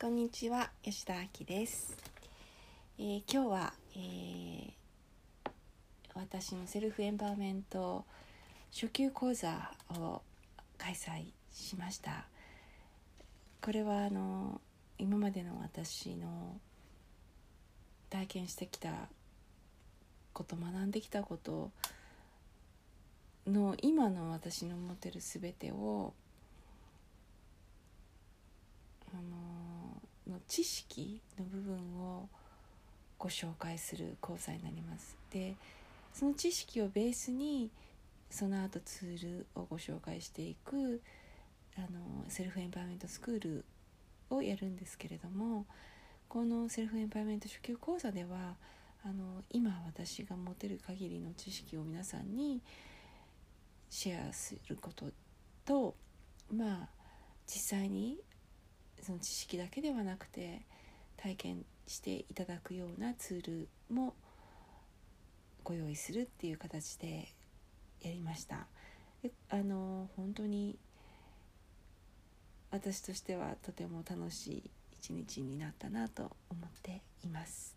こんにちは、吉田亜希です。今日は、私のセルフエンパワーメント初級講座を開催しました。これは今までの私の体験してきたこと、学んできたことの今の私の持ってるすべてをの知識の部分をご紹介する講座になります。で、その知識をベースにその後ツールをご紹介していくセルフエンパワーメントスクールをやるんですけれども、このセルフエンパワーメント初級講座では今私が持てる限りの知識を皆さんにシェアすることと、実際にその知識だけではなくて体験していただくようなツールもご用意するっていう形でやりました。本当に私としてはとても楽しい一日になったなと思っています。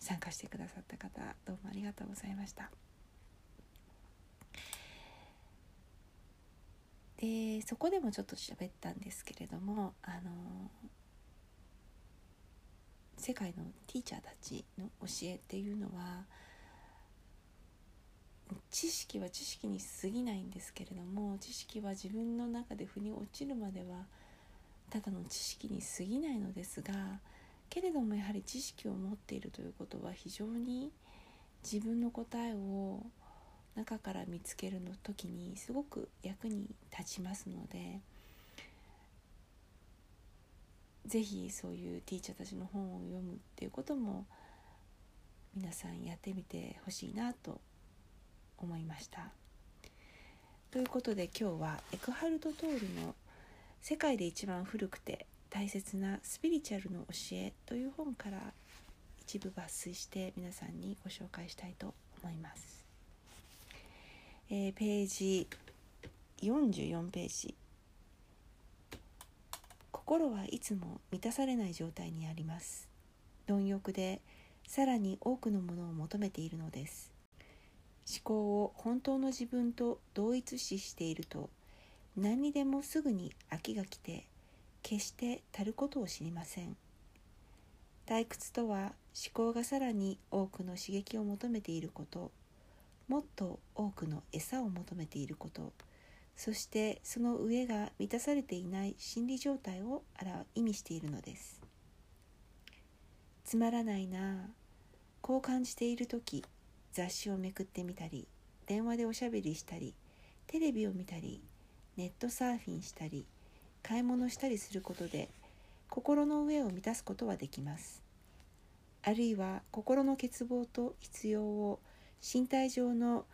参加してくださった方、どうもありがとうございました。で、そこでもちょっと喋ったんですけれども、世界のティーチャーたちの教えっていうのは、知識は知識に過ぎないんですけれども、知識は自分の中で腑に落ちるまではただの知識に過ぎないのですが、けれどもやはり知識を持っているということは非常に自分の答えを中から見つけるの時にすごく役に立ちますので、ぜひそういうティーチャーたちの本を読むっていうことも皆さんやってみてほしいなと思いました。ということで今日はエクハルト・トールの世界で一番古くて大切なスピリチュアルの教えという本から一部抜粋して皆さんにご紹介したいと思います。ページ44ページ。心はいつも満たされない状態にあります。貪欲でさらに多くのものを求めているのです。思考を本当の自分と同一視していると、何にでもすぐに飽きが来て、決して足ることを知りません。退屈とは思考がさらに多くの刺激を求めていること、もっと多くの餌を求めていること、そしてその上が満たされていない心理状態を意味しているのです。つまらないなぁ、こう感じているとき、雑誌をめくってみたり、電話でおしゃべりしたり、テレビを見たり、ネットサーフィンしたり、買い物したりすることで、心の上を満たすことはできます。あるいは心の欠乏と必要を身体上の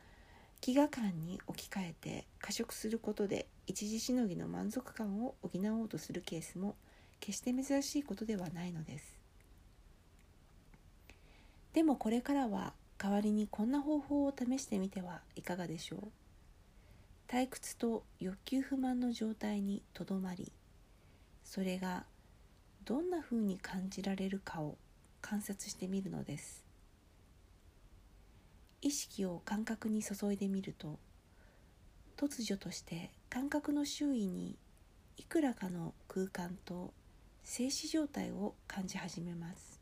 飢餓感に置き換えて過食することで一時しのぎの満足感を補おうとするケースも決して珍しいことではないのです。でもこれからは代わりにこんな方法を試してみてはいかがでしょう。退屈と欲求不満の状態にとどまり、それがどんなふうに感じられるかを観察してみるのです。意識を感覚に注いでみると、突如として感覚の周囲にいくらかの空間と静止状態を感じ始めます。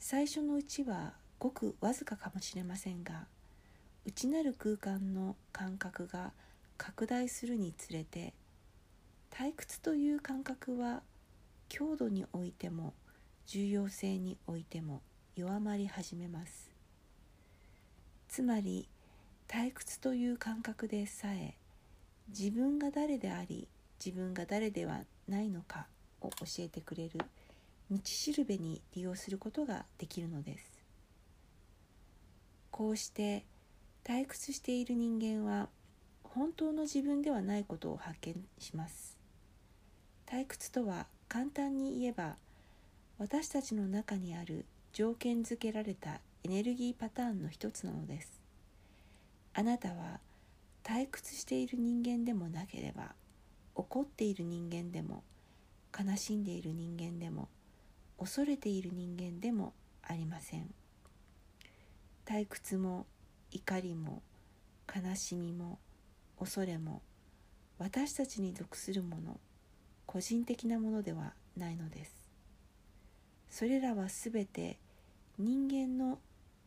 最初のうちはごくわずかかもしれませんが、内なる空間の感覚が拡大するにつれて、退屈という感覚は強度においても重要性においても弱まり始めます。つまり、退屈という感覚でさえ、自分が誰であり、自分が誰ではないのかを教えてくれる道しるべに利用することができるのです。こうして、退屈している人間は、本当の自分ではないことを発見します。退屈とは、簡単に言えば、私たちの中にある条件付けられたエネルギーパターンの一つなのです。あなたは退屈している人間でもなければ、怒っている人間でも、悲しんでいる人間でも、恐れている人間でもありません。退屈も怒りも悲しみも恐れも私たちに属するもの、個人的なものではないのです。それらはすべて人間の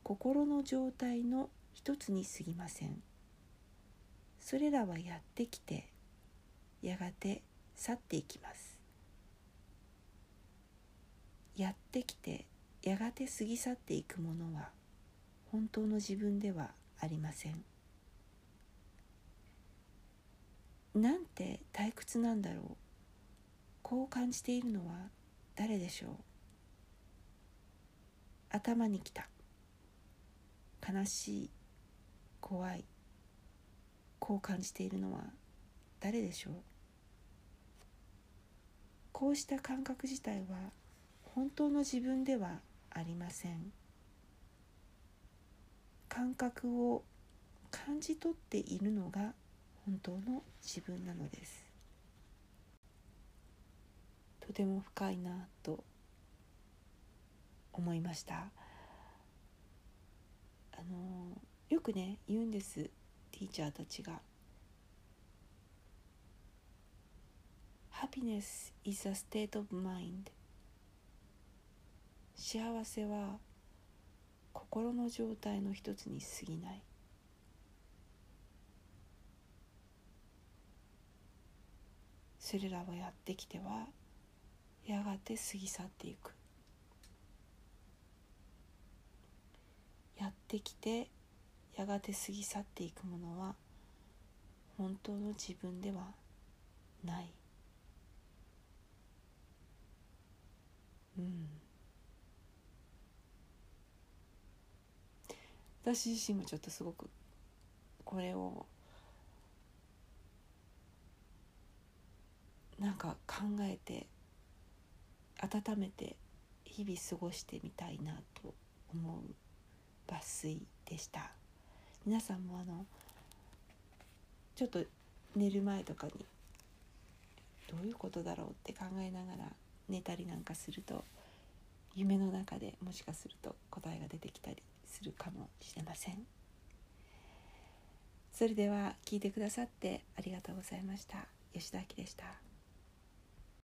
心の状態の一つに過ぎません。それらはやってきて、やがて去っていきます。やってきて、やがて過ぎ去っていくものは、本当の自分ではありません。なんて退屈なんだろう。こう感じているのは誰でしょう。頭にきた。悲しい、怖い。こう感じているのは誰でしょう。こうした感覚自体は本当の自分ではありません。感覚を感じ取っているのが本当の自分なのです。とても深いなと思いました。よくね、言うんです。ティーチャーたちが、Happiness is a state of mind。幸せは心の状態の一つに過ぎない。それらはやってきては、やがて過ぎ去っていく。やってきて、やがて過ぎ去っていくものは本当の自分ではない。私自身もちょっとすごくこれをなんか考えて温めて日々過ごしてみたいなと思う抜粋でした。皆さんもちょっと寝る前とかにどういうことだろうって考えながら寝たりなんかすると、夢の中でもしかすると答えが出てきたりするかもしれません。それでは聞いてくださってありがとうございました。吉田明でした。